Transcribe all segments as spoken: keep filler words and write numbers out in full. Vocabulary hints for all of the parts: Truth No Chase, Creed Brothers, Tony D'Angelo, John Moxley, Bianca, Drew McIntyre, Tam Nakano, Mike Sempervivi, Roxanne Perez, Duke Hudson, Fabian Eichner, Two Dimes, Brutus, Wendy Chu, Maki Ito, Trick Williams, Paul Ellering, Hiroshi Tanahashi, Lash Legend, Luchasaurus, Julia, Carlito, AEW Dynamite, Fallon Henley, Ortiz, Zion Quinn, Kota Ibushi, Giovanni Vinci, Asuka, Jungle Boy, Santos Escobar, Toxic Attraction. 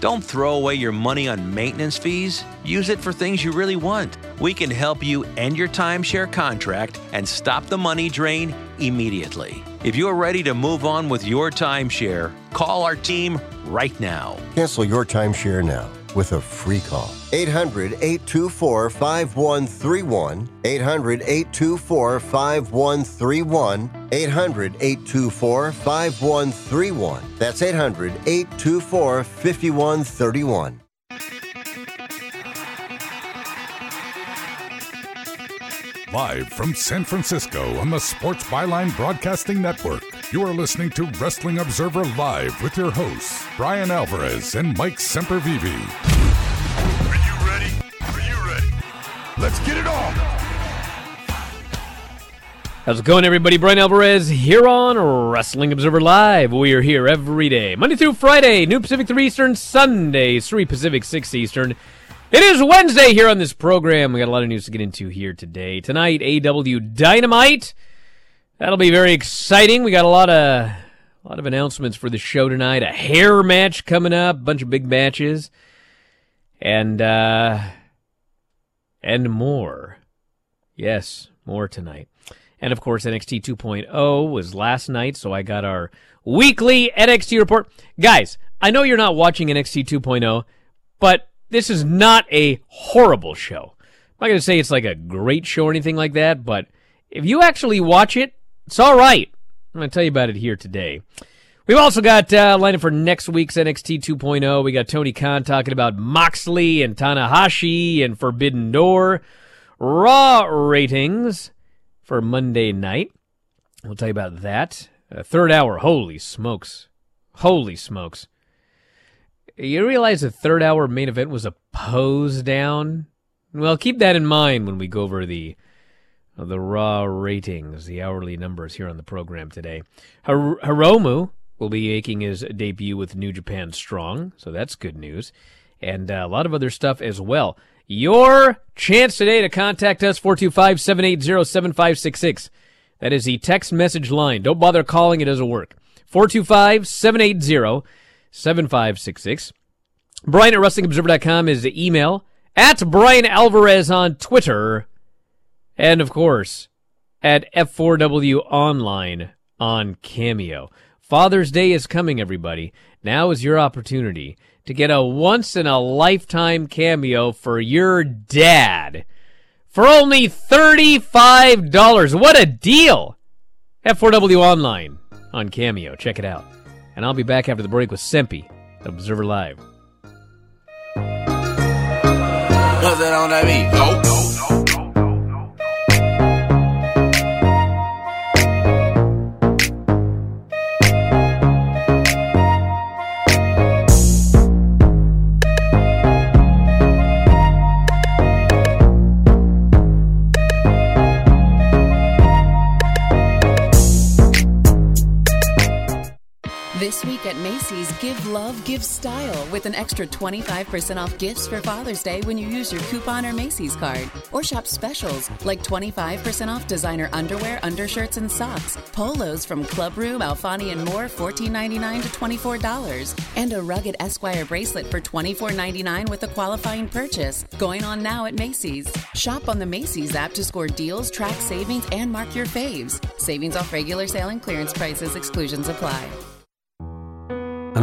Don't throw away your money on maintenance fees. Use it for things you really want. We can help you end your timeshare contract and stop the money drain immediately. If you're ready to move on with your timeshare, call our team right now. Cancel your timeshare now with a free call. eight hundred, eight two four, five one three one. eight hundred, eight two four, five one three one. eight hundred, eight two four, five one three one. That's eight hundred, eight two four, five one three one. Live from San Francisco on the Sports Byline Broadcasting Network, you are listening to Wrestling Observer Live with your hosts, Bryan Alvarez and Mike Sempervivi. Are you ready? Are you ready? Let's get it on! How's it going, everybody? Bryan Alvarez here on Wrestling Observer Live. We are here every day, Monday through Friday, noon Pacific, three Eastern, Sundays, three Pacific, six Eastern. It is Wednesday here on this program. We got a lot of news to get into here today. Tonight, A E W Dynamite. That'll be very exciting. We got a lot of a lot of announcements for the show tonight. A hair match coming up, a bunch of big matches, and uh, and more. Yes, more tonight. And of course, N X T two point oh was last night, so I got our weekly N X T report. Guys, I know you're not watching N X T two point oh, but this is not a horrible show. I'm not going to say it's like a great show or anything like that, but if you actually watch it, it's all right. I'm going to tell you about it here today. We've also got uh, lined up for next week's N X T two point oh. We got Tony Khan talking about Moxley and Tanahashi and Forbidden Door. Raw ratings for Monday night. We'll tell you about that. Uh, third hour. Holy smokes. Holy smokes. You realize the third hour main event was a pose down? Well, keep that in mind when we go over the uh, the raw ratings, the hourly numbers here on the program today. Hir- Hiromu will be making his debut with New Japan Strong, so that's good news. And uh, a lot of other stuff as well. Your chance today to contact us, four two five, seven eight zero, seven five six six. That is the text message line. Don't bother calling, it doesn't work. four two five, seven eight zero, seven five six six. seven five six six. Bryan at wrestling observer dot com is the email. At Bryan Alvarez on Twitter. And, of course, at F four W Online on Cameo. Father's Day is coming, everybody. Now is your opportunity to get a once-in-a-lifetime cameo for your dad for only thirty-five dollars. What a deal! F four W Online on Cameo. Check it out. And I'll be back after the break with Sempi, Observer Live. What's that on that beat? Oh, oh, oh, oh, This week at Macy's, give love, give style with an extra twenty-five percent off gifts for Father's Day when you use your coupon or Macy's card. Or shop specials like twenty-five percent off designer underwear, undershirts, and socks, polos from Club Room, Alfani, and more, fourteen ninety-nine to twenty-four dollars, and a rugged Esquire bracelet for twenty-four ninety-nine with a qualifying purchase. Going on now at Macy's. Shop on the Macy's app to score deals, track savings, and mark your faves. Savings off regular sale and clearance prices. Exclusions apply. I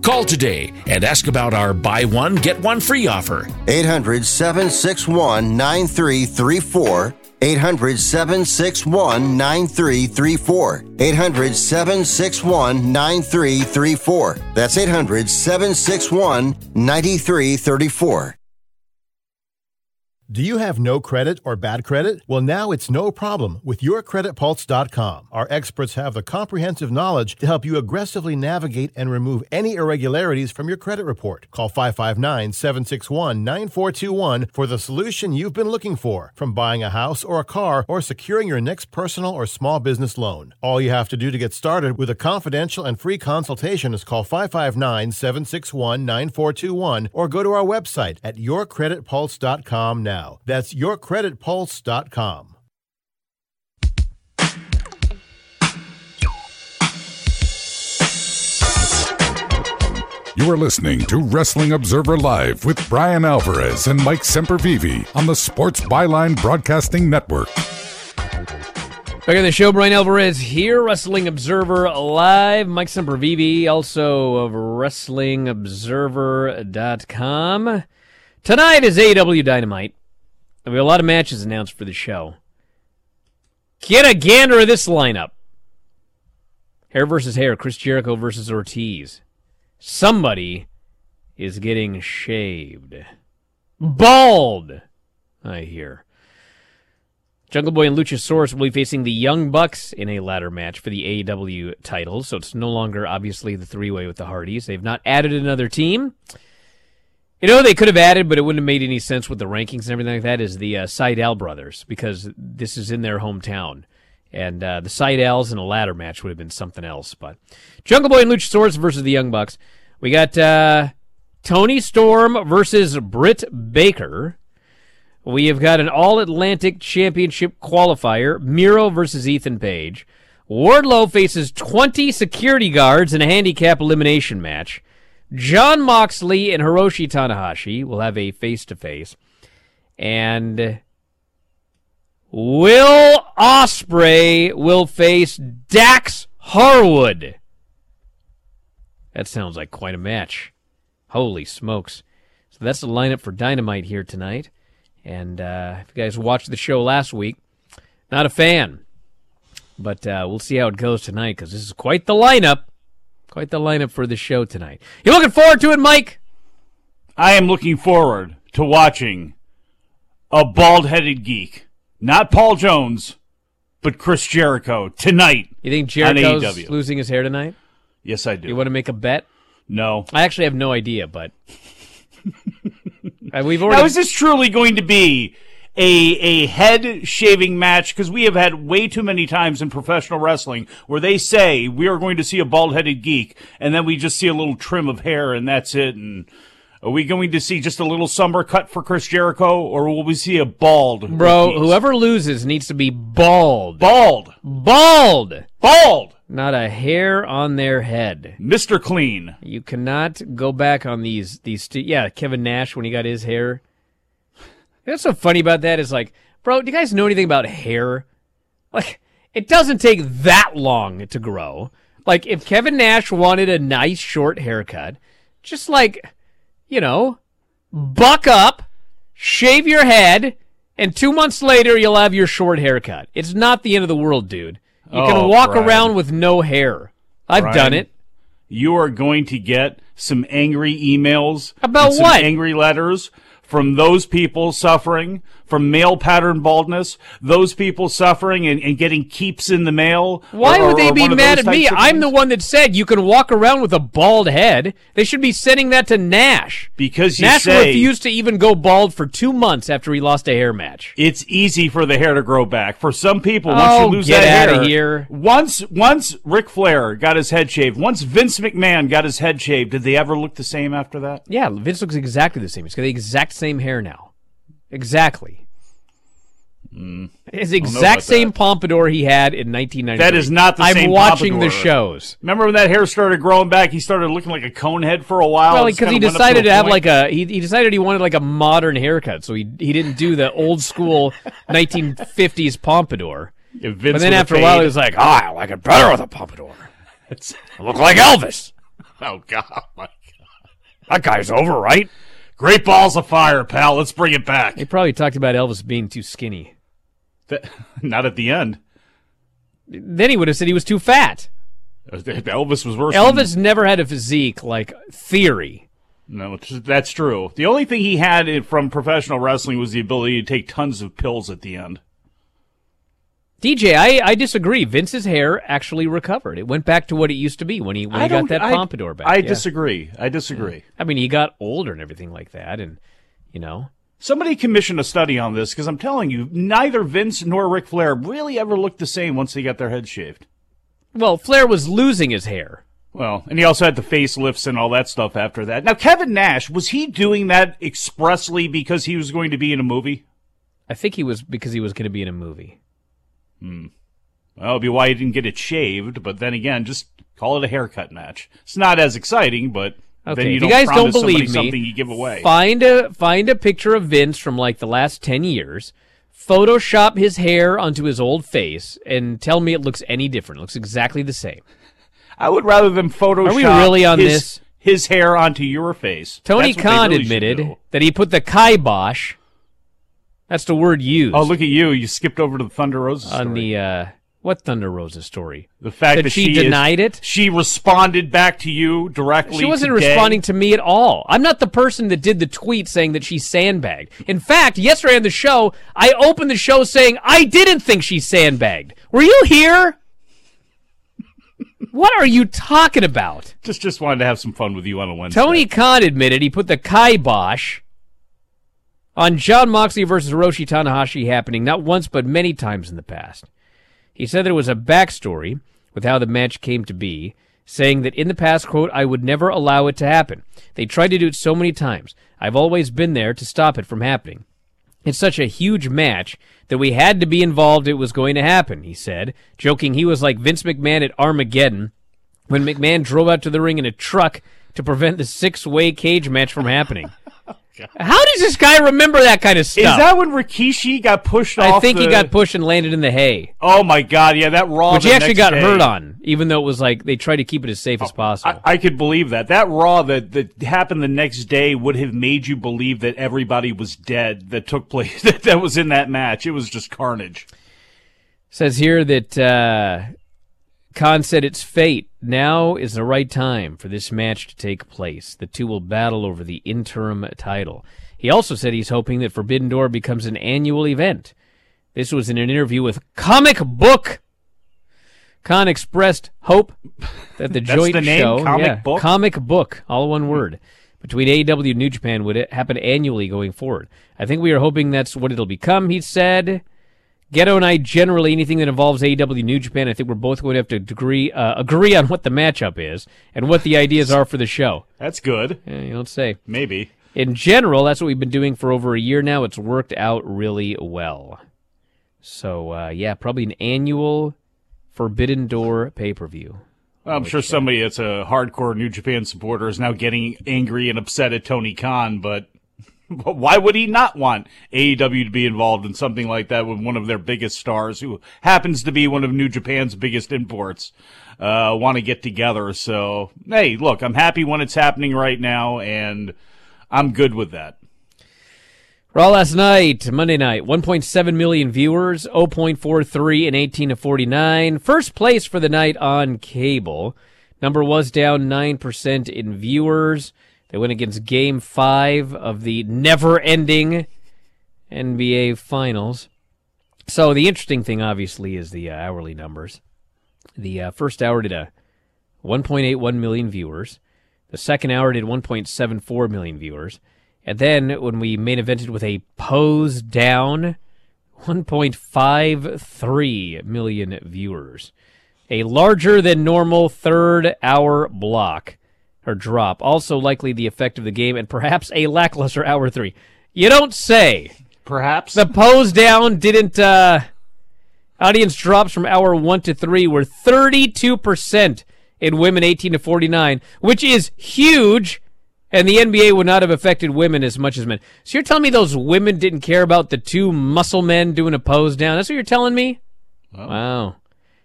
Call today and ask about our buy one, get one free offer. eight hundred, seven six one, nine three three four. eight hundred, seven six one, nine three three four. eight hundred, seven six one, nine three three four. That's eight hundred, seven six one, nine three three four. Do you have no credit or bad credit? Well, now it's no problem with your credit pulse dot com. Our experts have the comprehensive knowledge to help you aggressively navigate and remove any irregularities from your credit report. Call five five nine, seven six one, nine four two one for the solution you've been looking for, from buying a house or a car or securing your next personal or small business loan. All you have to do to get started with a confidential and free consultation is call five five nine, seven six one, nine four two one or go to our website at your credit pulse dot com now. That's your credit pulse dot com. You are listening to Wrestling Observer Live with Bryan Alvarez and Mike Sempervivi on the Sports Byline Broadcasting Network. Back on the show, Bryan Alvarez here, Wrestling Observer Live. Mike Sempervivi, also of wrestling observer dot com. Tonight is A E W Dynamite. We have a lot of matches announced for the show. Get a gander of this lineup. Hair versus hair. Chris Jericho versus Ortiz. Somebody is getting shaved. Bald, I hear. Jungle Boy and Luchasaurus will be facing the Young Bucks in a ladder match for the A E W title. So it's no longer, obviously, the three-way with the Hardys. They've not added another team. You know, they could have added, but it wouldn't have made any sense with the rankings and everything like that, is the uh, Sydal brothers, because this is in their hometown. And uh, the Sydals in a ladder match would have been something else. But Jungle Boy and Luchasaurus versus the Young Bucks. We got uh, Toni Storm versus Britt Baker. We have got an All-Atlantic Championship qualifier, Miro versus Ethan Page. Wardlow faces twenty security guards in a handicap elimination match. John Moxley and Hiroshi Tanahashi will have a face-to-face. And Will Ospreay will face Dax Harwood. That sounds like quite a match. Holy smokes. So that's the lineup for Dynamite here tonight. And uh, if you guys watched the show last week, not a fan. But uh, we'll see how it goes tonight, because this is quite the lineup. Quite the lineup for the show tonight. You looking forward to it, Mike? I am looking forward to watching a bald-headed geek, not Paul Jones, but Chris Jericho tonight. You think Jericho's losing his hair tonight? Yes, I do. You want to make a bet? No. I actually have no idea, but uh, we've already. Now, is this truly going to be a a head shaving match? Because we have had way too many times in professional wrestling where they say we are going to see a bald-headed geek, and then we just see a little trim of hair, and that's it. And are we going to see just a little summer cut for Chris Jericho, or will we see a bald? Bro, whoever loses needs to be bald. Bald. Bald. Bald. Not a hair on their head. Mister Clean. You cannot go back on these. these st- yeah, Kevin Nash, when he got his hair. What's so funny about that is, like, bro, do you guys know anything about hair? Like, it doesn't take that long to grow. Like, if Kevin Nash wanted a nice short haircut, just, like, you know, buck up, shave your head, and two months later you'll have your short haircut. It's not the end of the world, dude. You oh, can walk Bryan. around with no hair. I've Bryan, done it. You are going to get some angry emails. About some what? Angry letters from those people suffering from male pattern baldness, those people suffering and, and getting keeps in the mail. Why or, would they be mad at me? I'm the one that said you can walk around with a bald head. They should be sending that to Nash. Because you Nash say, refused to even go bald for two months after he lost a hair match. It's easy for the hair to grow back. For some people, once oh, you lose get that out hair, of here. Once, once Ric Flair got his head shaved, once Vince McMahon got his head shaved, did they ever look the same after that? Yeah, Vince looks exactly the same. He's got the exact same hair now. Exactly. Mm, His exact same that. pompadour he had in nineteen ninety-three. That is not the I'm same pompadour. I'm watching the shows. Remember when that hair started growing back? He started looking like a cone head for a while. Well, because he decided to have point. like a he, he decided he wanted like a modern haircut, so he he didn't do the old school nineteen fifties pompadour. If Vince but then after paid. a while, he was like, "Oh, I like it better with a pompadour. It's, I look like Elvis." Oh God, my God, that guy's over, right? Great balls of fire, pal. Let's bring it back. They probably talked about Elvis being too skinny. That, not at the end. Then he would have said he was too fat. Elvis was worse. Elvis than... never had a physique like Theory. No, that's true. The only thing he had from professional wrestling was the ability to take tons of pills at the end. D J, I, I disagree. Vince's hair actually recovered. It went back to what it used to be when he when he got that I, pompadour back. I yeah. disagree. I disagree. Yeah. I mean, he got older and everything like that, and, you know. Somebody commissioned a study on this, because I'm telling you, neither Vince nor Ric Flair really ever looked the same once they got their heads shaved. Well, Flair was losing his hair. Well, and he also had the facelifts and all that stuff after that. Now, Kevin Nash, was he doing that expressly because he was going to be in a movie? I think he was because he was going to be in a movie. Hmm. Well, that'll be why you didn't get it shaved, but then again, just call it a haircut match. It's not as exciting, but okay. then you, if don't you guys promise don't believe somebody me, something you give away. Find a find a picture of Vince from like the last ten years, Photoshop his hair onto his old face, and tell me it looks any different. It looks exactly the same. I would rather than Photoshop Are we really on his, this? his hair onto your face. Tony Khan really admitted that he put the kibosh. That's the word used. Oh, look at you. You skipped over to the Thunder Rosa story. On the, uh, what Thunder Rosa story? The fact that, that she, she denied is, it? She responded back to you directly. She wasn't today. responding to me at all. I'm not the person that did the tweet saying that she sandbagged. In fact, yesterday on the show, I opened the show saying, I didn't think she sandbagged. Were you here? What are you talking about? Just, just wanted to have some fun with you on a Wednesday. Tony Khan admitted he put the kibosh on John Moxley versus Hiroshi Tanahashi happening not once but many times in the past. He said there was a backstory with how the match came to be, saying that in the past, quote, I would never allow it to happen. They tried to do it so many times. I've always been there to stop it from happening. It's such a huge match that we had to be involved it was going to happen, he said, joking he was like Vince McMahon at Armageddon when McMahon drove out to the ring in a truck to prevent the six-way cage match from happening. How does this guy remember that kind of stuff? Is that when Rikishi got pushed I off I think the... he got pushed and landed in the hay. Oh, my God. Yeah, that Raw Which he actually got day. hurt on, even though it was like they tried to keep it as safe oh, as possible. I, I could believe that. That Raw that, that happened the next day would have made you believe that everybody was dead that took place, that, that was in that match. It was just carnage. Says here that uh, Khan said it's fate. Now is the right time for this match to take place. The two will battle over the interim title. He also said he's hoping that Forbidden Door becomes an annual event. This was in an interview with Comic Book. Khan expressed hope that the joint the name, show, Comic, yeah, Book? Comic Book, all one word, between A E W and New Japan would happen annually going forward. I think we are hoping that's what it'll become, he said. Ghetto and I, generally, anything that involves A E W, New Japan, I think we're both going to have to agree, uh, agree on what the matchup is and what the ideas are for the show. That's good. Yeah, you don't say. Maybe. In general, that's what we've been doing for over a year now. It's worked out really well. So, uh, yeah, probably an annual Forbidden Door pay-per-view. Well, I'm sure somebody that's a hardcore New Japan supporter is now getting angry and upset at Tony Khan, but... But why would he not want A E W to be involved in something like that with one of their biggest stars, who happens to be one of New Japan's biggest imports, uh, want to get together? So, hey, look, I'm happy when it's happening right now, and I'm good with that. Raw last night, Monday night, one point seven million viewers, zero point four three in eighteen to forty-nine. First place for the night on cable. Number was down nine percent in viewers. They went against Game five of the never-ending N B A Finals. So the interesting thing, obviously, is the uh, hourly numbers. The uh, first hour did a one point eight one million viewers. The second hour did one point seven four million viewers. And then when we main evented with a pose down, one point five three million viewers. A larger than normal third hour block or drop. Also likely the effect of the game and perhaps a lackluster hour three. You don't say. Perhaps. The pose down didn't... Uh, audience drops from hour one to three were thirty-two percent in women eighteen to forty-nine, which is huge. And the N B A would not have affected women as much as men. So you're telling me those women didn't care about the two muscle men doing a pose down? That's what you're telling me? Wow. Wow.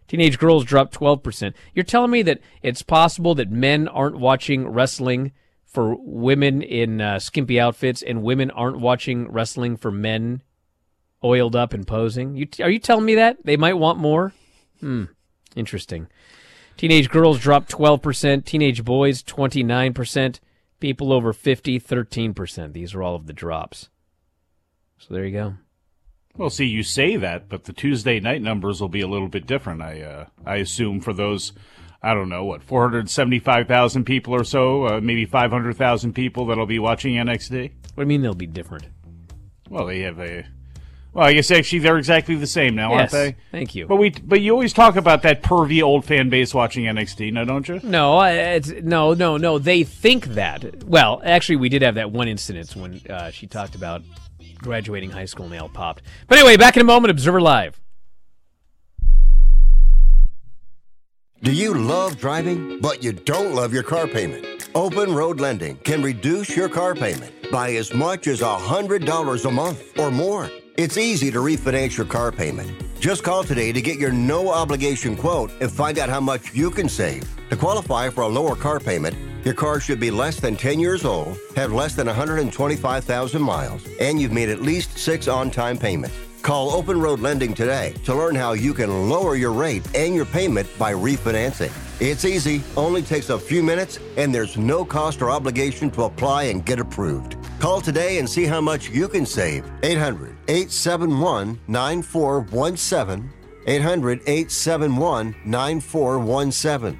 Teenage girls dropped twelve percent. You're telling me that it's possible that men aren't watching wrestling for women in uh, skimpy outfits and women aren't watching wrestling for men oiled up and posing? You t- are you telling me that? They might want more? Hmm. Interesting. Teenage girls dropped twelve percent. Teenage boys, twenty-nine percent. People over fifty, thirteen percent. These are all of the drops. So there you go. Well, see, you say that, but the Tuesday night numbers will be a little bit different, I uh, I assume, for those, I don't know, what, four hundred seventy-five thousand people or so, uh, maybe five hundred thousand people that'll be watching N X T? What do you mean they'll be different? Well, they have a... Well, I guess actually they're exactly the same now, yes, aren't they? Thank you. But we, but you always talk about that pervy old fan base watching N X T, now don't you? No, it's, no, no, no. They think that. Well, actually, we did have that one incident when uh, she talked about graduating high school and they all popped. But anyway, back in a moment, Observer Live. Do you love driving, but you don't love your car payment? Open Road Lending can reduce your car payment by as much as one hundred dollars a month or more. It's easy to refinance your car payment. Just call today to get your no-obligation quote and find out how much you can save. To qualify for a lower car payment, your car should be less than ten years old, have less than one hundred twenty-five thousand miles, and you've made at least six on-time payments. Call Open Road Lending today to learn how you can lower your rate and your payment by refinancing. It's easy, only takes a few minutes, and there's no cost or obligation to apply and get approved. Call today and see how much you can save. eight hundred, eight seven one, nine four one seven. eight hundred, eight seven one, nine four one seven.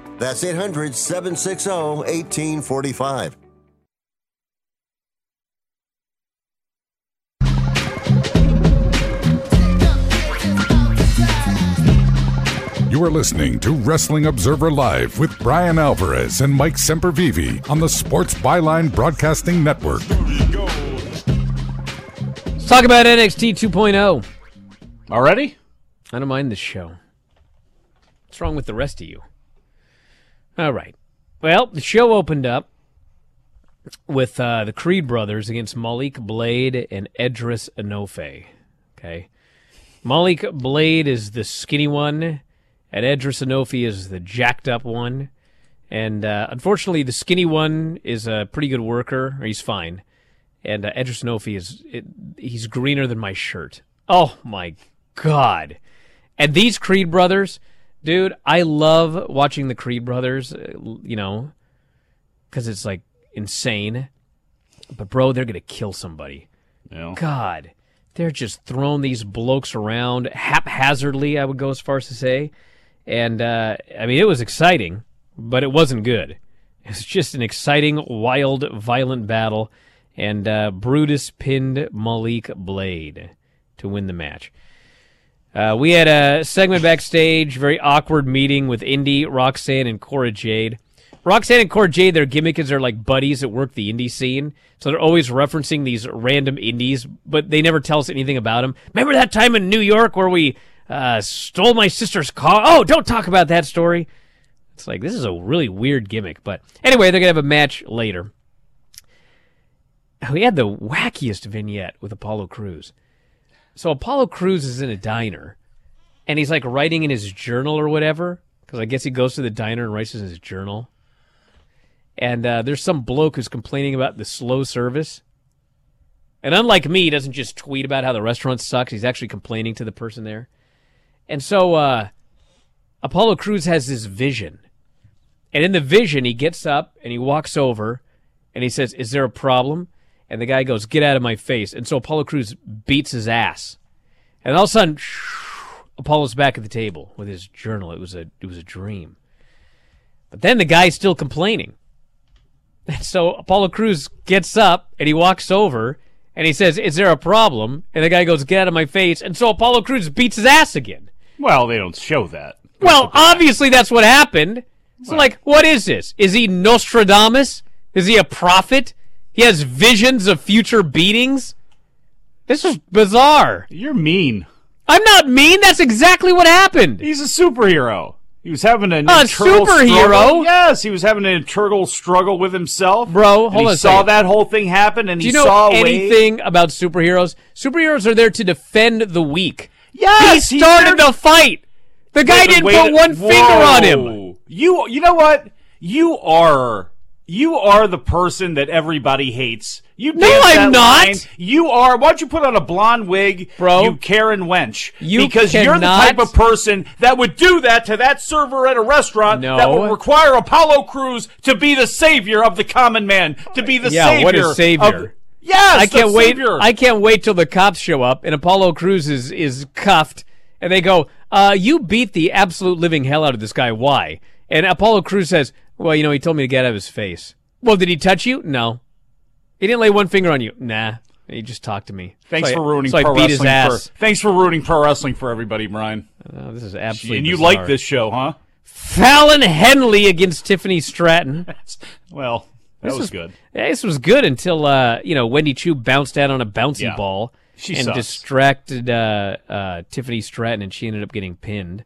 That's eight hundred, seven six zero, one eight four five. You are listening to Wrestling Observer Live with Bryan Alvarez and Mike Sempervivi on the Sports Byline Broadcasting Network. Let's talk about N X T two point oh. Already? I don't mind this show. What's wrong with the rest of you? All right. Well, the show opened up with uh, the Creed Brothers against Malik Blade and Edris Enofé. Okay. Malik Blade is the skinny one. And Edris Enofé is the jacked-up one. And uh, unfortunately, the skinny one is a pretty good worker. Or he's fine. And uh, Edris Enofé is it, he's greener than my shirt. Oh, my God. And these Creed Brothers, dude, I love watching the Creed Brothers, you know, because it's, like, insane. But, bro, they're going to kill somebody. Yeah. God. They're just throwing these blokes around haphazardly, I would go as far as to say. And, uh, I mean, it was exciting, but it wasn't good. It was just an exciting, wild, violent battle. And uh, Brutus pinned Malik Blade to win the match. Uh, we had a segment backstage, very awkward meeting with Indy, Roxanne, and Cora Jade. Roxanne and Cora Jade, their gimmick is they're like buddies that work the indie scene. So they're always referencing these random indies, but they never tell us anything about them. Remember that time in New York where we... Uh, stole my sister's car. Oh, don't talk about that story. It's like, this is a really weird gimmick. But anyway, they're going to have a match later. We had the wackiest vignette with Apollo Crews. So Apollo Crews is in a diner, and he's like writing in his journal or whatever, because I guess he goes to the diner and writes in his journal. And uh, there's some bloke who's complaining about the slow service. And unlike me, he doesn't just tweet about how the restaurant sucks. He's actually complaining to the person there. And so uh, Apollo Crews has this vision. And in the vision, he gets up and he walks over and he says, is there a problem? And the guy goes, get out of my face. And so Apollo Crews beats his ass. And all of a sudden, shoo, Apollo's back at the table with his journal. It was a it was a dream. But then the guy's still complaining. And so Apollo Crews gets up and he walks over and he says, is there a problem? And the guy goes, get out of my face. And so Apollo Crews beats his ass again. Well, they don't show that. That's well, obviously happened. That's what happened. So, well. Like, what is this? Is he Nostradamus? Is he a prophet? He has visions of future beatings? This is bizarre. You're mean. I'm not mean. That's exactly what happened. He's a superhero. He was having an a internal superhero. Struggle. Yes, he was having an internal struggle with himself, bro. Hold and on. He saw that whole thing happen, and Do he saw. Do you know anything way... about superheroes? Superheroes are there to defend the weak. Yes, he started the fight. The guy didn't put one finger on him. You, you know what? You are, you are the person that everybody hates. You no, I'm not. Line. You are. Why don't you put on a blonde wig, bro? You Karen Wench. You because cannot... you're the type of person that would do that to that server at a restaurant. No. That would require Apollo Crews to be the savior of the common man. To be the yeah, savior. Yeah, what a savior. Of, Yes, I can't wait. I can't wait till the cops show up and Apollo Crews is, is cuffed, and they go, "Uh, you beat the absolute living hell out of this guy. Why?" And Apollo Crews says, "Well, you know, he told me to get out of his face." Well, did he touch you? No. He didn't lay one finger on you. Nah, he just talked to me. Thanks so for I, ruining so pro wrestling. His ass. For, thanks for ruining pro wrestling for everybody, Brian. Oh, this is absolutely. And you bizarre. Like this show, huh? Fallon Henley against Tiffany Stratton. Well. That this was, was good. This was good until, uh, you know, Wendy Chu bounced out on a bouncy yeah. ball she and sucks. distracted uh, uh, Tiffany Stratton, and she ended up getting pinned.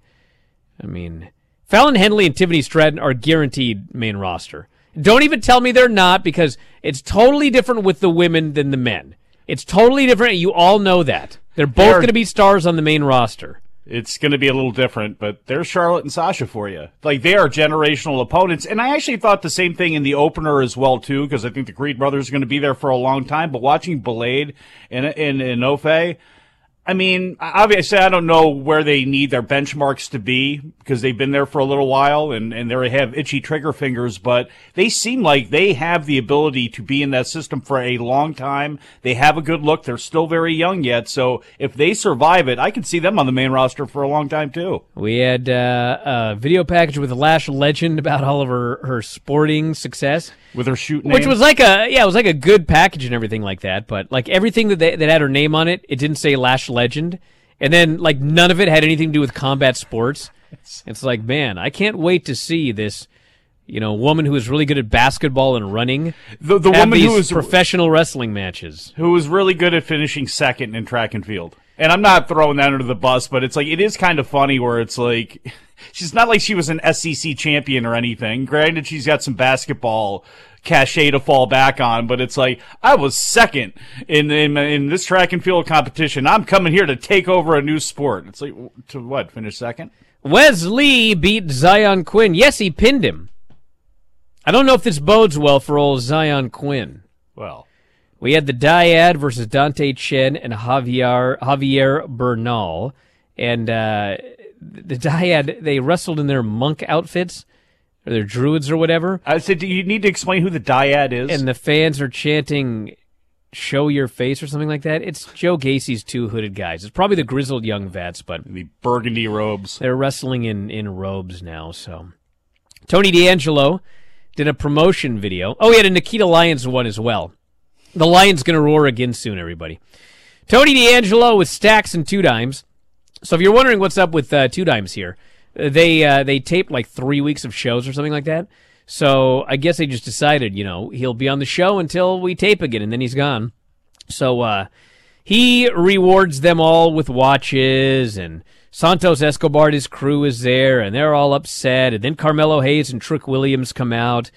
I mean, Fallon Henley and Tiffany Stratton are guaranteed main roster. Don't even tell me they're not, because it's totally different with the women than the men. It's totally different. You all know that. They're both going to be stars on the main roster. It's going to be a little different, but there's Charlotte and Sasha for you. Like, they are generational opponents. And I actually thought the same thing in the opener as well, too, because I think the Creed Brothers are going to be there for a long time. But watching Blade and and, and Enofé, I mean, obviously, I don't know where they need their benchmarks to be because they've been there for a little while and, and they have itchy trigger fingers, but they seem like they have the ability to be in that system for a long time. They have a good look. They're still very young yet. So if they survive it, I can see them on the main roster for a long time, too. We had uh, a video package with Lash Legend about all of her, her sporting success. With her shoot name. Which was like a, yeah, it was like a good package and everything like that. But like everything that, they, that had her name on it, it didn't say Lash Legend. Legend, and then like none of it had anything to do with combat sports. It's like, man, I can't wait to see this, you know, woman who is really good at basketball and running. The, the woman who is professional wrestling matches, who is really good at finishing second in track and field. And I'm not throwing that under the bus, but it's like, it is kind of funny where it's like, she's not like she was an S E C champion or anything. Granted, she's got some basketball cachet to fall back on, but it's like, I was second in, in, in this track and field competition. I'm coming here to take over a new sport. It's like, to what? Finish second? Wes Lee beat Zion Quinn. Yes, he pinned him. I don't know if this bodes well for old Zion Quinn. Well. We had the Dyad versus Dante Chen and Javier Javier Bernal. And uh, the Dyad, they wrestled in their monk outfits, or their druids or whatever. I said, do you need to explain who the Dyad is? And the fans are chanting, show your face or something like that. It's Joe Gacy's two hooded guys. It's probably the grizzled young vets, but... the burgundy robes. They're wrestling in, in robes now, so... Tony D'Angelo did a promotion video. Oh, he had a Nikita Lyons one as well. The lion's going to roar again soon, everybody. Tony D'Angelo with Stacks and Two Dimes. So if you're wondering what's up with uh, Two Dimes here, they uh, they taped like three weeks of shows or something like that. So I guess they just decided, you know, he'll be on the show until we tape again, and then he's gone. So uh, he rewards them all with watches, and Santos Escobar and his crew is there, and they're all upset. And then Carmelo Hayes and Trick Williams come out.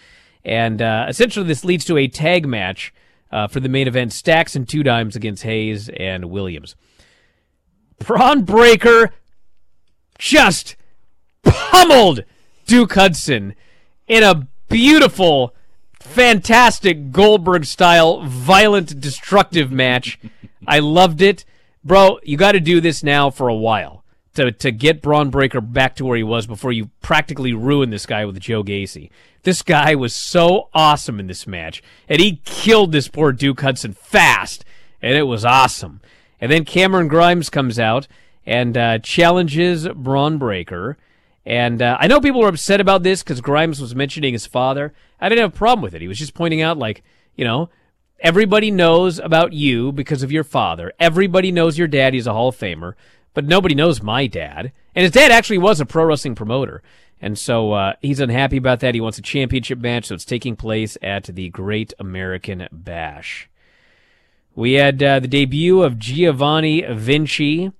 And uh, essentially this leads to a tag match Uh, for the main event, Stacks and Two Dimes against Hayes and Williams. Bron Breakker just pummeled Duke Hudson in a beautiful, fantastic Goldberg-style, violent, destructive match. I loved it. Bro, you got to do this now for a while to, to get Bron Breakker back to where he was before you practically ruin this guy with Joe Gacy. This guy was so awesome in this match, and he killed this poor Duke Hudson fast, and it was awesome. And then Cameron Grimes comes out and uh, challenges Bron Breakker, and uh, I know people were upset about this because Grimes was mentioning his father. I didn't have a problem with it. He was just pointing out, like, you know, everybody knows about you because of your father. Everybody knows your dad. He's a Hall of Famer, but nobody knows my dad. And his dad actually was a pro wrestling promoter. And so uh, he's unhappy about that. He wants a championship match, so it's taking place at the Great American Bash. We had uh, the debut of Giovanni Vinci.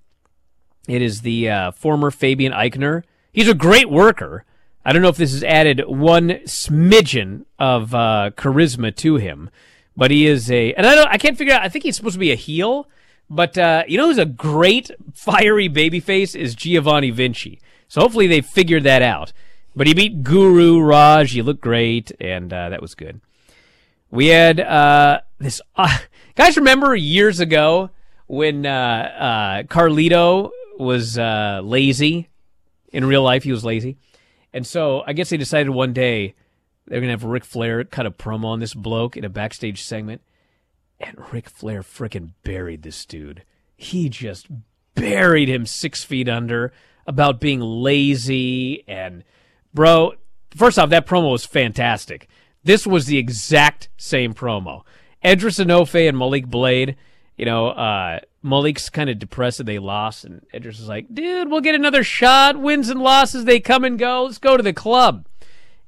It is the uh, former Fabian Eichner. He's a great worker. I don't know if this has added one smidgen of uh, charisma to him, but he is a... And I don't. I can't figure out... I think he's supposed to be a heel, but uh, you know who's a great fiery babyface is Giovanni Vinci. So hopefully they figured that out. But he beat Guru Raj. He looked great, and uh, that was good. We had uh, this... Uh, guys, remember years ago when uh, uh, Carlito was uh, lazy? In real life, he was lazy. And so I guess they decided one day they're going to have Ric Flair cut a promo on this bloke in a backstage segment. And Ric Flair frickin' buried this dude. He just buried him six feet under about being lazy. And, bro, first off, that promo was fantastic. This was the exact same promo. Edris Enofé and Malik Blade, you know, uh, Malik's kind of depressed that they lost, and Edris is like, dude, we'll get another shot. Wins and losses, they come and go. Let's go to the club.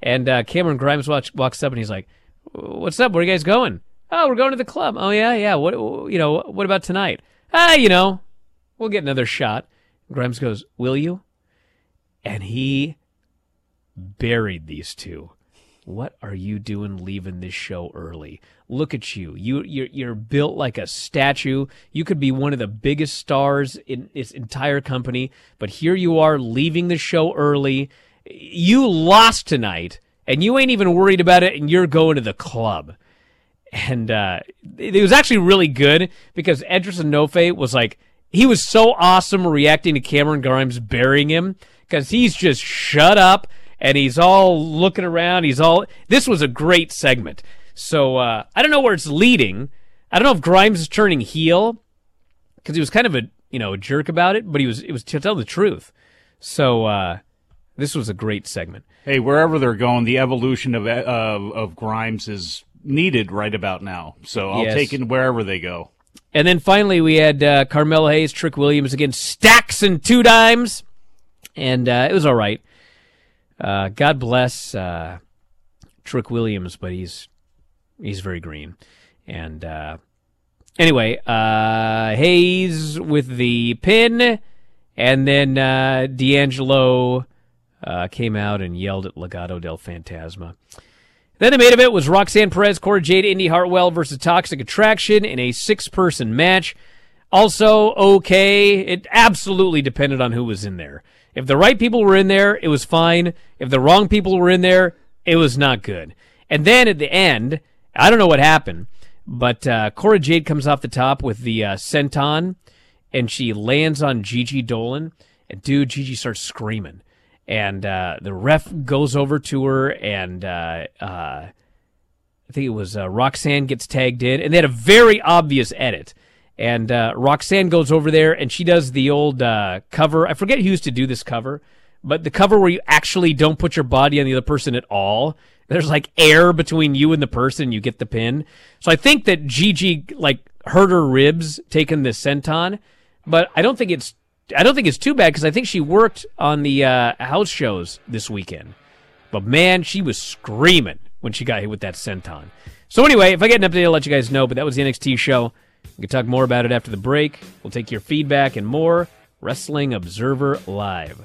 And uh, Cameron Grimes watch, walks up, and he's like, what's up? Where are you guys going? Oh, we're going to the club. Oh, yeah, yeah. What, you know, what about tonight? Ah, you know, we'll get another shot. Grimes goes, will you? And he buried these two. What are you doing leaving this show early? Look at you. You you're, you're built like a statue. You could be one of the biggest stars in this entire company, but here you are leaving the show early. You lost tonight, and you ain't even worried about it, and you're going to the club. And uh, it was actually really good because Edris Enofé was like, he was so awesome reacting to Cameron Grimes burying him, because he's just shut up and he's all looking around. He's all, this was a great segment. So uh, I don't know where it's leading. I don't know if Grimes is turning heel, because he was kind of a, you know, a jerk about it, but he was, it was to tell the truth. So uh, this was a great segment. Hey, wherever they're going, the evolution of uh, of Grimes is needed right about now. So I'll yes. take it wherever they go. And then finally, we had uh, Carmelo Hayes, Trick Williams against Stacks and Two Dimes, and uh, it was all right. Uh, God bless uh, Trick Williams, but he's he's very green. And uh, anyway, uh, Hayes with the pin, and then uh, D'Angelo uh, came out and yelled at Legado del Fantasma. Then the main event was Roxanne Perez, Cora Jade, Indy Hartwell versus Toxic Attraction in a six-person match. Also, okay, it absolutely depended on who was in there. If the right people were in there, it was fine. If the wrong people were in there, it was not good. And then at the end, I don't know what happened, but uh, Cora Jade comes off the top with the uh, senton, and she lands on Gigi Dolan. And, dude, Gigi starts screaming. And uh, the ref goes over to her, and uh, uh, I think it was uh, Roxanne gets tagged in. And they had a very obvious edit. And uh, Roxanne goes over there, and she does the old uh, cover. I forget who used to do this cover, but the cover where you actually don't put your body on the other person at all. There's, like, air between you and the person. You get the pin. So I think that Gigi, like, hurt her ribs taking the senton, but I don't think it's I don't think it's too bad, because I think she worked on the uh, house shows this weekend. But, man, she was screaming when she got hit with that senton. So, anyway, if I get an update, I'll let you guys know. But that was the N X T show. We can talk more about it after the break. We'll take your feedback and more. Wrestling Observer Live.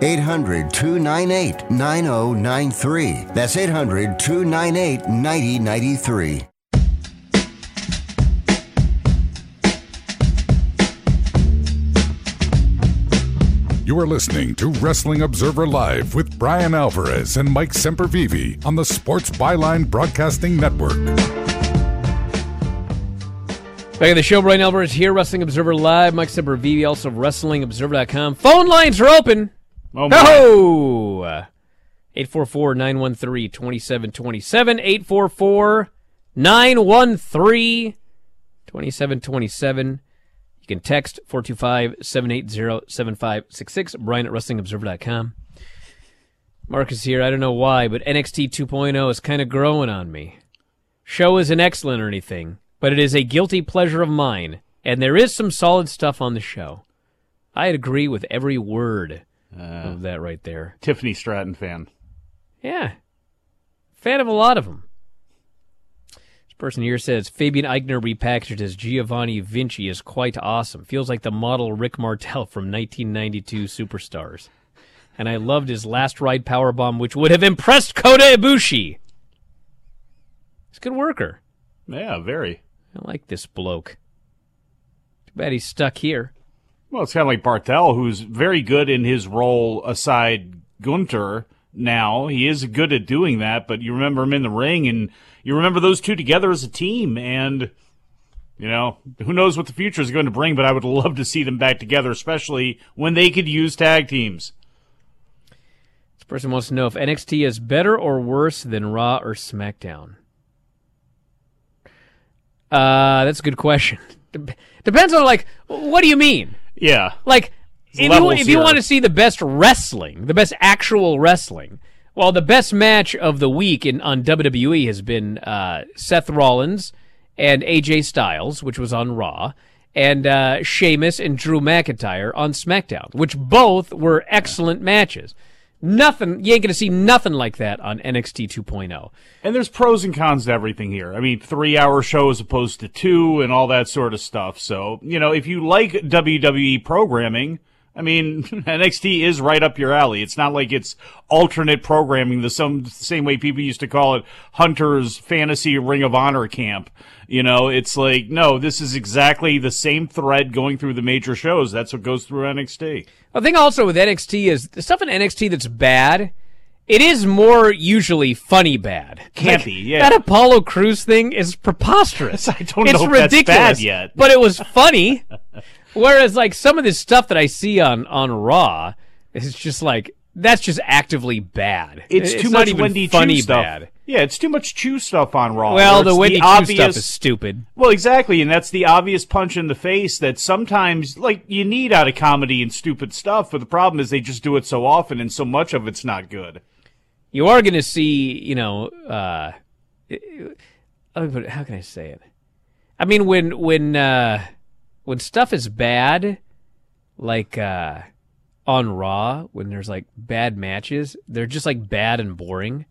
eight hundred, two nine eight, nine oh nine three. That's eight hundred, two nine eight, nine oh nine three. You are listening to Wrestling Observer Live with Bryan Alvarez and Mike Sempervivi on the Sports Byline Broadcasting Network. Back in the show, Bryan Alvarez here, Wrestling Observer Live. Mike Sempervivi, also wrestling observer dot com. Phone lines are open. Oh, uh, eight four four, nine one three, two seven two seven. eight four four, nine one three, two seven two seven. You can text four two five, seven eight zero, seven five six six, Bryan at wrestling observer dot com. Marcus here, I don't know why, but N X T two point oh is kind of growing on me. Show isn't excellent or anything, but it is a guilty pleasure of mine, and there is some solid stuff on the show. I'd agree with every word uh, of that right there. Tiffany Stratton fan. Yeah. Fan of a lot of them. Person here says, Fabian Eichner repackaged as Giovanni Vinci is quite awesome. Feels like the model Rick Martel from nineteen ninety-two Superstars. And I loved his last ride powerbomb, which would have impressed Kota Ibushi. He's a good worker. Yeah, very. I like this bloke. Too bad he's stuck here. Well, it's kind of like Bartel, who's very good in his role aside Gunter. Now he is good at doing that, but you remember him in the ring, and you remember those two together as a team, and you know who knows what the future is going to bring. But I would love to see them back together, especially when they could use tag teams. This person wants to know if N X T is better or worse than Raw or SmackDown. Uh, that's a good question. Dep- depends on like what do you mean? Yeah, like. If you, if you want to see the best wrestling, the best actual wrestling, well, the best match of the week in on W W E has been uh, Seth Rollins and A J Styles, which was on Raw, and uh, Sheamus and Drew McIntyre on SmackDown, which both were excellent matches. Nothing, you ain't going to see nothing like that on N X T two point oh. And there's pros and cons to everything here. I mean, three-hour show as opposed to two and all that sort of stuff. So, you know, if you like W W E programming... I mean, N X T is right up your alley. It's not like it's alternate programming, the some, same way people used to call it Hunter's Fantasy Ring of Honor Camp. You know, it's like, no, this is exactly the same thread going through the major shows. That's what goes through N X T. The thing also with N X T is the stuff in N X T that's bad, it is more usually funny bad. Campy, like, yeah. That Apollo Crews thing is preposterous. I don't it's know if ridiculous, that's bad yet. But it was funny. Whereas, like, some of this stuff that I see on, on Raw is just, like, that's just actively bad. It's, it's too much Wendy Chu stuff. Bad. Yeah, it's too much Chu stuff on Raw. Well, the Wendy Chu stuff is stupid. Well, exactly, and that's the obvious punch in the face that sometimes, like, you need out of comedy and stupid stuff, but the problem is they just do it so often, and so much of it's not good. You are going to see, you know, uh, how can I say it? I mean, when, when, uh, When stuff is bad, like uh, on Raw, when there's like bad matches, they're just like bad and boring.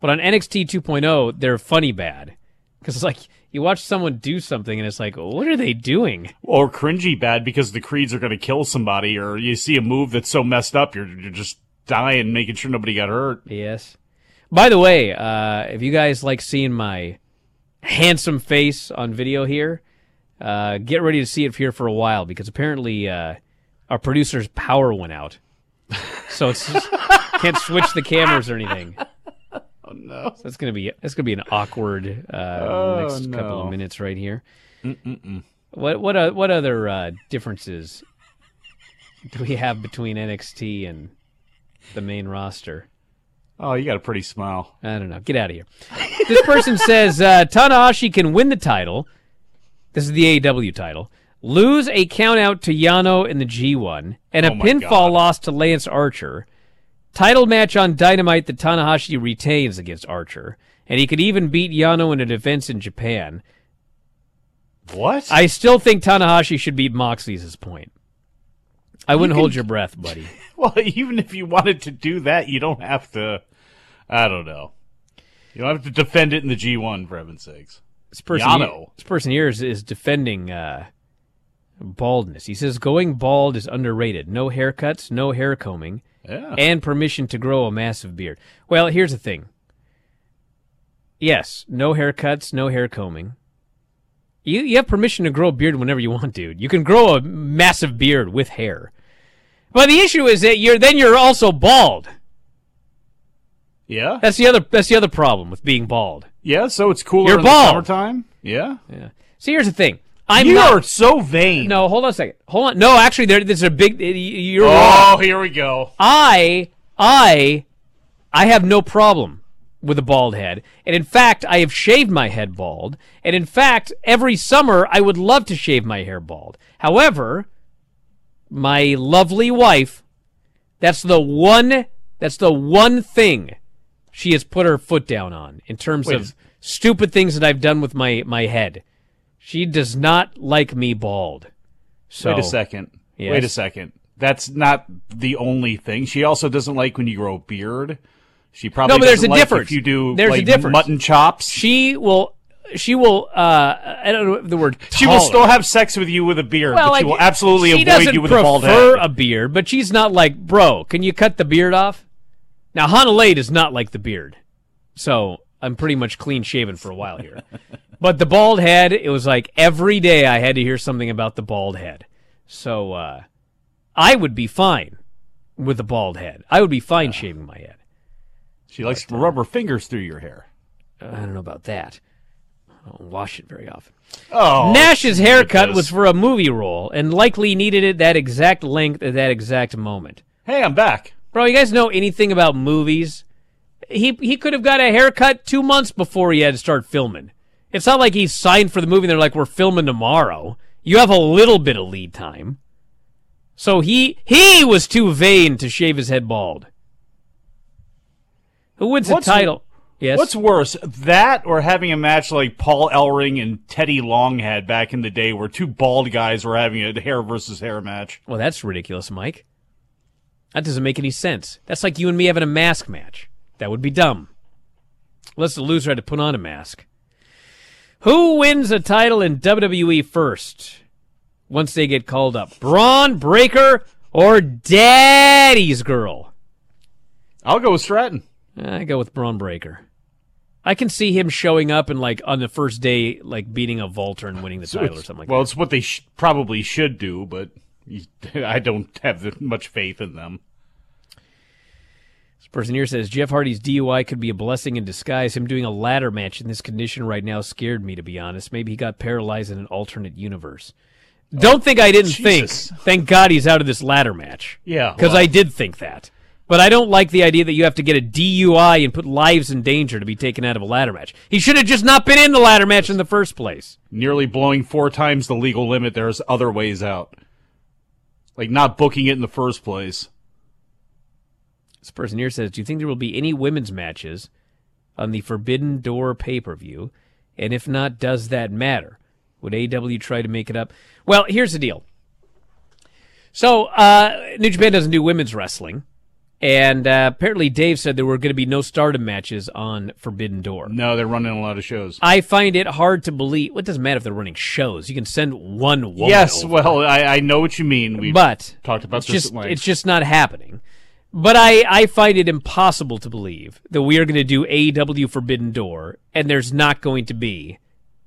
But on N X T two point oh, they're funny bad. Because it's like you watch someone do something and it's like, what are they doing? Or cringy bad because the Creeds are going to kill somebody, or you see a move that's so messed up, you're, you're just dying, making sure nobody got hurt. Yes. By the way, uh, if you guys like seeing my handsome face on video here, Uh, get ready to see it here for a while, because apparently uh, our producer's power went out. So it's just, can't switch the cameras or anything. Oh no! So that's gonna be that's gonna be an awkward uh, oh, next no. couple of minutes right here. Mm-mm-mm. What what uh, what other uh, differences do we have between N X T and the main roster? Oh, you got a pretty smile. I don't know. Get out of here. This person says uh, Tanahashi can win the title. This is the A E W title. Lose a count out to Yano in the G one, and a oh pinfall God. loss to Lance Archer, Title match on Dynamite that Tanahashi retains against Archer, and he could even beat Yano in a defense in Japan. What? I still think Tanahashi should beat Moxley is his point. I wouldn't you can... hold your breath, buddy. Well, even if you wanted to do that, you don't have to, I don't know. You don't have to defend it in the G one, for heaven's sakes. This person, Yano. This person here is, is defending uh, baldness. He says, going bald is underrated. No haircuts, no hair combing, yeah. and permission to grow a massive beard. Well, here's the thing. Yes, no haircuts, no hair combing. You you have permission to grow a beard whenever you want, dude. You can grow a massive beard with hair. But the issue is that you're then you're also bald. Yeah. That's the other that's the other problem with being bald. Yeah, so it's cooler you're in bald. The summertime. Yeah. Yeah. So here's the thing. I'm you not, are so vain. No, hold on a second. Hold on. No, actually there there's a big you're Oh, wrong. Here we go. I I I have no problem with a bald head. And in fact, I have shaved my head bald. And in fact, every summer, I would love to shave my hair bald. However, my lovely wife, that's the one, that's the one thing she has put her foot down on in terms Wait. of stupid things that I've done with my, my head. She does not like me bald. So, Wait a second. Yes. Wait a second. That's not the only thing. She also doesn't like when you grow a beard. She probably no, but there's a like difference. If you do there's like a difference. Mutton chops, she will. She will. Uh, I don't know the word. Tolerate. She will still have sex with you with a beard, well, but like, she will absolutely she avoid you with a bald head. She doesn't prefer a beard, but she's not like, bro, can you cut the beard off? Now, Hana Lade is not like the beard, so I'm pretty much clean shaven for a while here. But the bald head, it was like every day I had to hear something about the bald head. So uh, I would be fine with a bald head. I would be fine uh. shaving my head. She likes to rub her fingers through your hair. I don't know about that. I don't wash it very often. Oh, Nash's haircut was for a movie role and likely needed it that exact length at that exact moment. Hey, I'm back. Bro, you guys know anything about movies? He he could have got a haircut two months before he had to start filming. It's not like he signed for the movie and they're like, we're filming tomorrow. You have a little bit of lead time. So he he was too vain to shave his head bald. Who wins the what's, title? Yes. What's worse, that or having a match like Paul Ellering and Teddy Long had back in the day where two bald guys were having a hair versus hair match? Well, that's ridiculous, Mike. That doesn't make any sense. That's like you and me having a mask match. That would be dumb. Unless the loser had to put on a mask. Who wins a title in W W E first once they get called up? Bron Breakker or Daddy's Girl? I'll go with Stratton. I go with Bron Breakker. I can see him showing up and, like, on the first day, like, beating a Volter and winning the so title or something like well, that. Well, it's what they sh- probably should do, but you, I don't have much faith in them. This person here says, Jeff Hardy's D U I could be a blessing in disguise. Him doing a ladder match in this condition right now scared me, to be honest. Maybe he got paralyzed in an alternate universe. Oh, don't think I didn't Jesus. think. Thank God he's out of this ladder match. Yeah. Because well. I did think that. But I don't like the idea that you have to get a D U I and put lives in danger to be taken out of a ladder match. He should have just not been in the ladder match in the first place. Nearly blowing four times the legal limit, there's other ways out. Like not booking it in the first place. This person here says, do you think there will be any women's matches on the Forbidden Door pay-per-view? And if not, does that matter? Would A E W try to make it up? Well, here's the deal. So uh, New Japan doesn't do women's wrestling. And uh, apparently Dave said there were going to be no Stardom matches on Forbidden Door. No, they're running a lot of shows. I find it hard to believe. Well, it doesn't matter if they're running shows. You can send one woman. Yes, over. well, I, I know what you mean. We've but talked about it's this just, at length. It's just not happening. But I, I find it impossible to believe that we are going to do A E W Forbidden Door, and there's not going to be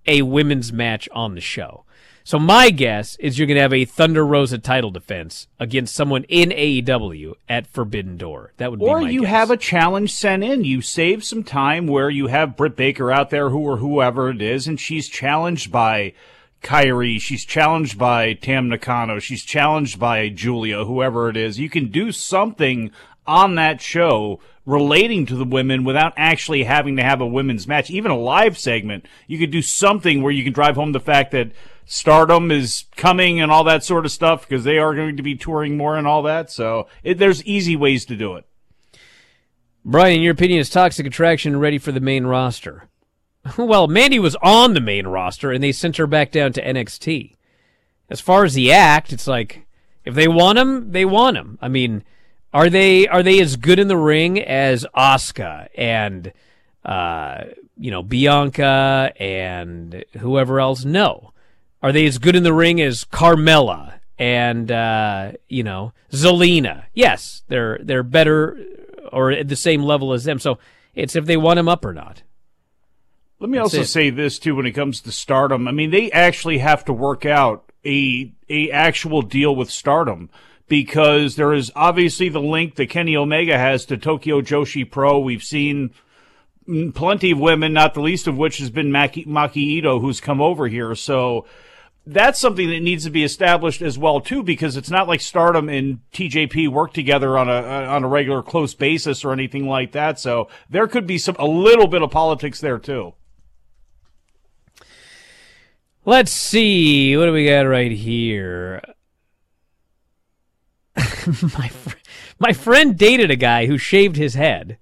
a women's match on the show. So my guess is you're going to have a Thunder Rosa title defense against someone in A E W at Forbidden Door. That would be my guess. Or you have a challenge sent in. You save some time where you have Britt Baker out there, who or whoever it is, and she's challenged by Kairi. She's challenged by Tam Nakano. She's challenged by Julia, whoever it is. You can do something on that show relating to the women without actually having to have a women's match, even a live segment. You could do something where you can drive home the fact that Stardom is coming and all that sort of stuff because they are going to be touring more and all that. So it, there's easy ways to do it. Bryan, in your opinion, is Toxic Attraction ready for the main roster? Well, Mandy was on the main roster, and they sent her back down to N X T. As far as the act, it's like, if they want him, they want him. I mean, are they are they as good in the ring as Asuka and, uh, you know, Bianca and whoever else? No. Are they as good in the ring as Carmella and, uh, you know, Zelina? Yes, they're they're better or at the same level as them. So it's if they want him up or not. Let me That's also it. say this, too, when it comes to Stardom. I mean, they actually have to work out a a actual deal with Stardom, because there is obviously the link that Kenny Omega has to Tokyo Joshi Pro. We've seen plenty of women, not the least of which has been Maki, Maki Ito, who's come over here. So that's something that needs to be established as well, too, because it's not like Stardom and T J P work together on a on a regular close basis or anything like that. So there could be some a little bit of politics there, too. Let's see. What do we got right here? my, fr- my friend dated a guy who shaved his head,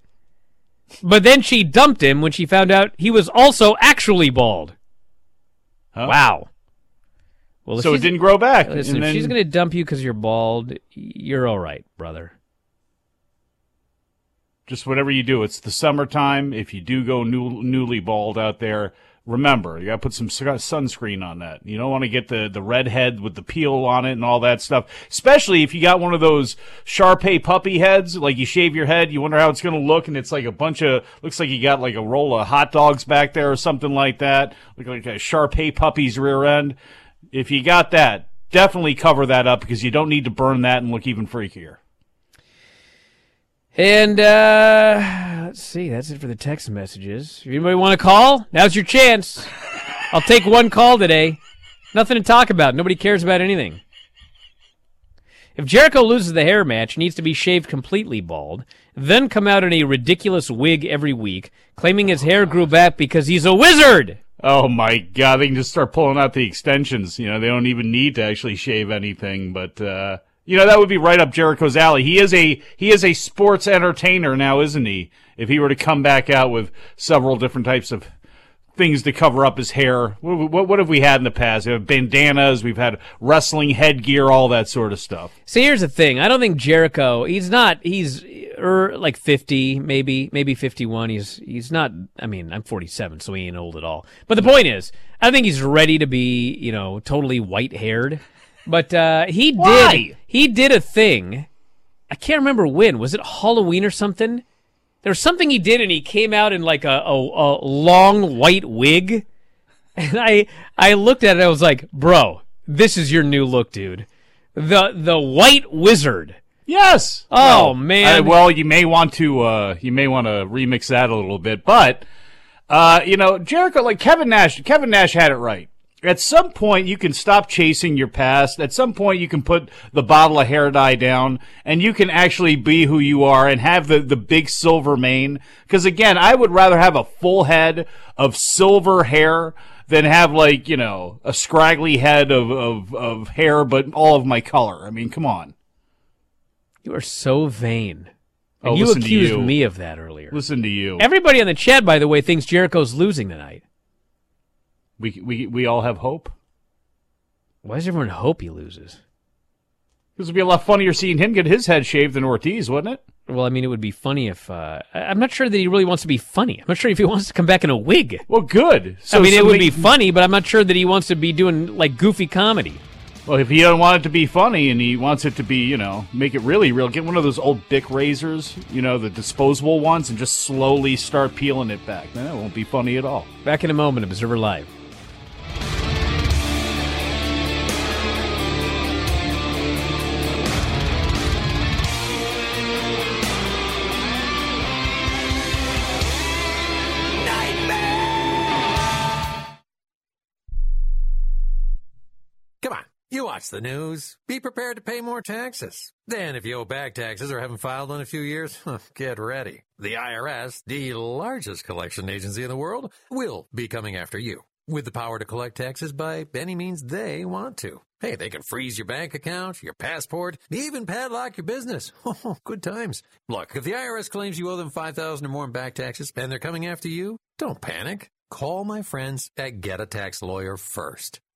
but then she dumped him when she found out he was also actually bald. Huh? Wow. Well, so it didn't grow back. Listen, and then... if she's going to dump you because you're bald, you're all right, brother. Just whatever you do. It's the summertime. If you do go new- newly bald out there, remember, you got to put some sunscreen on that. You don't want to get the, the red head with the peel on it and all that stuff, especially if you got one of those Sharpei puppy heads. Like, you shave your head, you wonder how it's going to look, and it's like a bunch of, looks like you got like a roll of hot dogs back there or something like that. Look like a Sharpei puppy's rear end. If you got that, definitely cover that up, because you don't need to burn that and look even freakier. And, uh, let's see, that's it for the text messages. If anybody want to call, now's your chance. I'll take one call today. Nothing to talk about. Nobody cares about anything. If Jericho loses the hair match, needs to be shaved completely bald, then come out in a ridiculous wig every week, claiming his hair grew back because he's a wizard. Oh, my God. They can just start pulling out the extensions. You know, they don't even need to actually shave anything, but, uh... you know, that would be right up Jericho's alley. He is a he is a sports entertainer now, isn't he? If he were to come back out with several different types of things to cover up his hair. What, what, what have we had in the past? We have bandanas. We've had wrestling headgear, all that sort of stuff. See, here's the thing. I don't think Jericho, he's not, he's er, like fifty, maybe, maybe fifty-one. He's he's not, I mean, I'm forty-seven, so he ain't old at all. But the point is, I think he's ready to be, you know, totally white-haired. But uh, he Why? did he did a thing. I can't remember when. Was it Halloween or something? There was something he did, and he came out in like a, a, a long white wig. And I I looked at it, and I was like, bro, this is your new look, dude. The the white wizard. Yes. Oh, well, man. I, well, you may want to uh, you may want to remix that a little bit, but uh, you know, Jericho, like Kevin Nash. Kevin Nash had it right. At some point, you can stop chasing your past. At some point, you can put the bottle of hair dye down, and you can actually be who you are and have the, the big silver mane. Because, again, I would rather have a full head of silver hair than have, like, you know, a scraggly head of, of, of hair, but all of my color. I mean, come on. You are so vain. And oh, you accused you. me of that earlier. Listen to you. Everybody on the chat, by the way, thinks Jericho's losing tonight. We we we all have hope. Why does everyone hope he loses? Because it'd be a lot funnier seeing him get his head shaved than Ortiz, wouldn't it? Well, I mean, it would be funny if... Uh, I'm not sure that he really wants to be funny. I'm not sure if he wants to come back in a wig. Well, good. So I mean, somebody... it would be funny, but I'm not sure that he wants to be doing, like, goofy comedy. Well, if he doesn't want it to be funny and he wants it to be, you know, make it really real, get one of those old Bic razors, you know, the disposable ones, and just slowly start peeling it back. Man, that won't be funny at all. Back in a moment, Observer Live. Watch the news. Be prepared to pay more taxes. Then, if you owe back taxes or haven't filed in a few years, get ready. The I R S, the largest collection agency in the world, will be coming after you. with the power to collect taxes by any means they want to. Hey, they can freeze your bank account, your passport, even padlock your business. Oh, good times. Look, if the I R S claims you owe them five thousand dollars or more in back taxes and they're coming after you, don't panic. Call my friends at Get a Tax Lawyer first.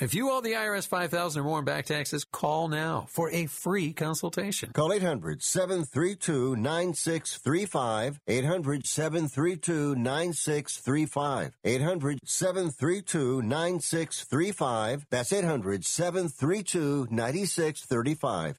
If you owe the I R S five thousand dollars or more in back taxes, call now for a free consultation. Call eight hundred, seven three two, nine six three five, eight hundred, seven three two, nine six three five, eight hundred, seven three two, nine six three five. That's eight hundred, seven three two, nine six three five.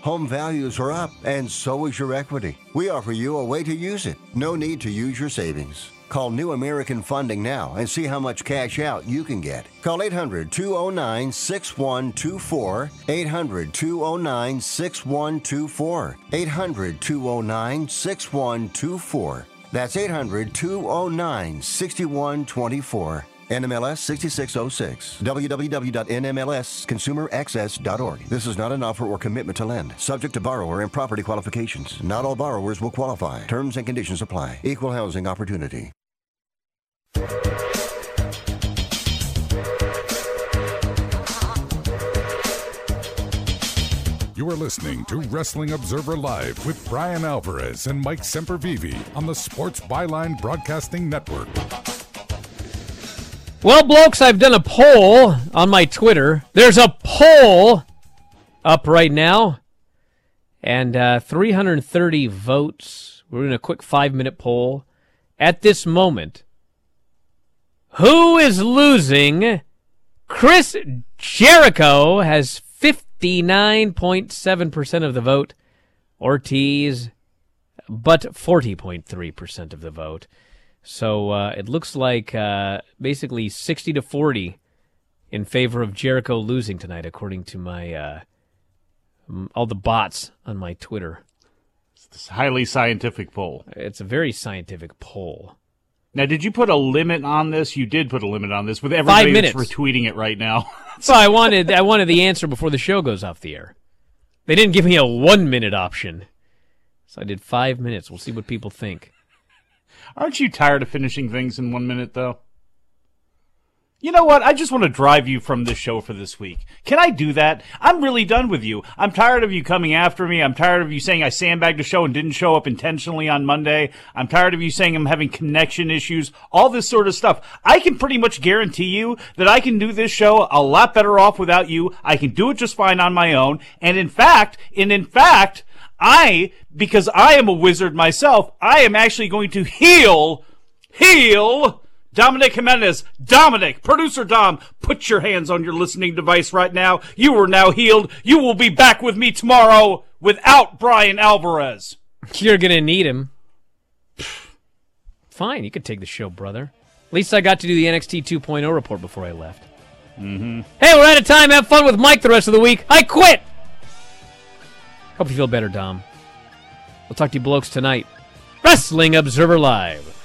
Home values are up, and so is your equity. We offer you a way to use it. No need to use your savings. Call New American Funding now and see how much cash out you can get. Call eight hundred, two oh nine, six one two four, eight hundred, two oh nine, six one two four, eight hundred, two oh nine, six one two four. That's eight hundred, two oh nine, six one two four. N M L S six six oh six. w w w dot n m l s consumer access dot org. This is not an offer or commitment to lend. Subject to borrower and property qualifications. Not all borrowers will qualify. Terms and conditions apply. Equal housing opportunity. You are listening to Wrestling Observer Live with Bryan Alvarez and Mike Sempervivi on the Sports Byline Broadcasting Network. Well, blokes, I've done a poll on my Twitter. There's a poll up right now, and uh, three hundred thirty votes. We're in a quick five-minute poll. At this moment, who is losing? Chris Jericho has fifty-nine point seven percent of the vote. Ortiz, but forty point three percent of the vote. So uh, it looks like uh, basically sixty to forty in favor of Jericho losing tonight, according to my uh, all the bots on my Twitter. It's a highly scientific poll. It's a very scientific poll. Now, did you put a limit on this? You did put a limit on this with everybody that's retweeting it right now. So I wanted I wanted the answer before the show goes off the air. They didn't give me a one-minute option, so I did five minutes. We'll see what people think. Aren't you tired of finishing things in one minute, though? You know what? I just want to drive you from this show for this week. Can I do that? I'm really done with you. I'm tired of you coming after me. I'm tired of you saying I sandbagged a show and didn't show up intentionally on Monday. I'm tired of you saying I'm having connection issues, all this sort of stuff. I can pretty much guarantee you that I can do this show a lot better off without you. I can do it just fine on my own. And in fact, and in fact... I, because I am a wizard myself, I am actually going to heal, heal Dominic Jimenez. Dominic, producer Dom, put your hands on your listening device right now. You are now healed. You will be back with me tomorrow without Bryan Alvarez. You're going to need him. Fine, you can take the show, brother. At least I got to do the N X T two point oh report before I left. Mm-hmm. Hey, we're out of time. Have fun with Mike the rest of the week. I quit. Hope you feel better, Dom. We'll talk to you blokes tonight. Wrestling Observer Live.